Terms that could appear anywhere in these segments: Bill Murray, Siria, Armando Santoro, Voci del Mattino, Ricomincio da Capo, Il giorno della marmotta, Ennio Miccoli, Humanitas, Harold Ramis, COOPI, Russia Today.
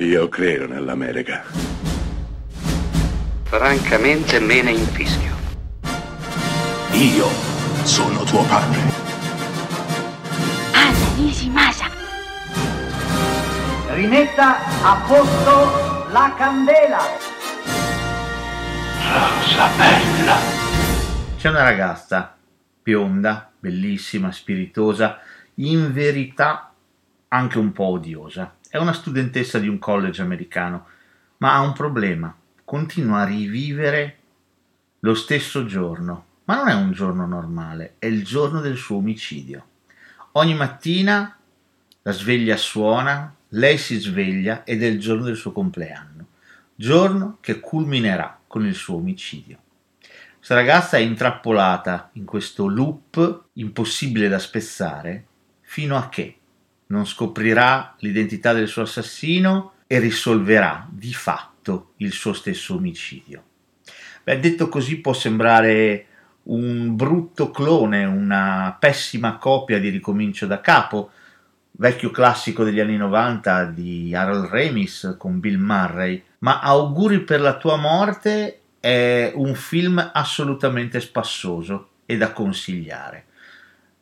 Io credo nell'America. Francamente me ne infischio. Io sono tuo padre. Anna Nishimasa. Rimetta a posto la candela. Rosa bella. C'è una ragazza bionda, bellissima, spiritosa, in verità anche un po' odiosa. È una studentessa di un college americano, ma ha un problema. Continua a rivivere lo stesso giorno, ma non è un giorno normale, è il giorno del suo omicidio. Ogni mattina la sveglia suona, lei si sveglia ed è il giorno del suo compleanno, giorno che culminerà con il suo omicidio. Questa ragazza è intrappolata in questo loop impossibile da spezzare fino a che non scoprirà l'identità del suo assassino e risolverà di fatto il suo stesso omicidio. Beh, detto così può sembrare un brutto clone, una pessima copia di Ricomincio da Capo, vecchio classico degli anni 90 di Harold Ramis con Bill Murray, ma Auguri per la tua morte è un film assolutamente spassoso e da consigliare.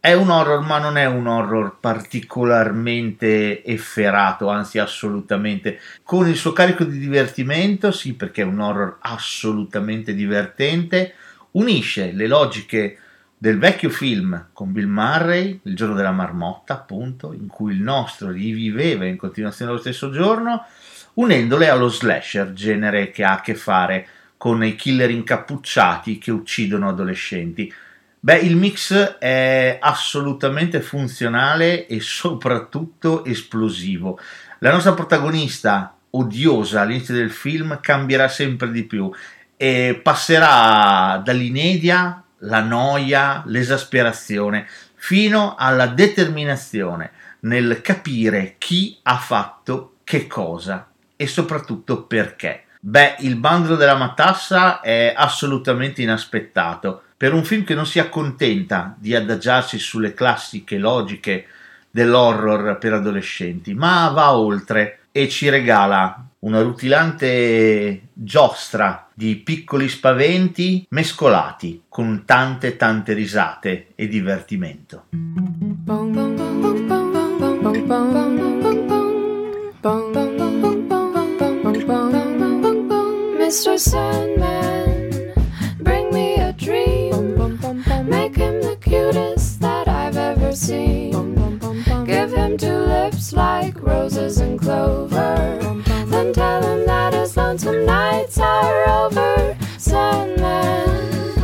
È un horror, ma non è un horror particolarmente efferato, anzi assolutamente. Con il suo carico di divertimento, sì, perché è un horror assolutamente divertente, unisce le logiche del vecchio film con Bill Murray, Il giorno della marmotta, appunto, in cui il nostro riviveva in continuazione lo stesso giorno, unendole allo slasher, genere che ha a che fare con i killer incappucciati che uccidono adolescenti. Beh, il mix è assolutamente funzionale e soprattutto esplosivo. La nostra protagonista, odiosa all'inizio del film, cambierà sempre di più e passerà dall'inedia, la noia, l'esasperazione, fino alla determinazione nel capire chi ha fatto che cosa e soprattutto perché. Beh, il bandolo della matassa è assolutamente inaspettato. Per un film che non si accontenta di adagiarsi sulle classiche logiche dell'horror per adolescenti, ma va oltre e ci regala una rutilante giostra di piccoli spaventi mescolati con tante risate e divertimento. Mr. Sandman, bring me a dream. Make him the cutest that I've ever seen. Give him two lips like roses and clover. Then tell him that his lonesome nights are over. Sandman,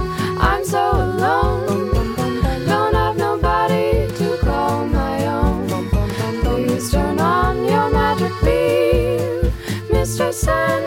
I'm so alone. Don't have nobody to call my own. Please turn on your magic beam, Mr. Sandman.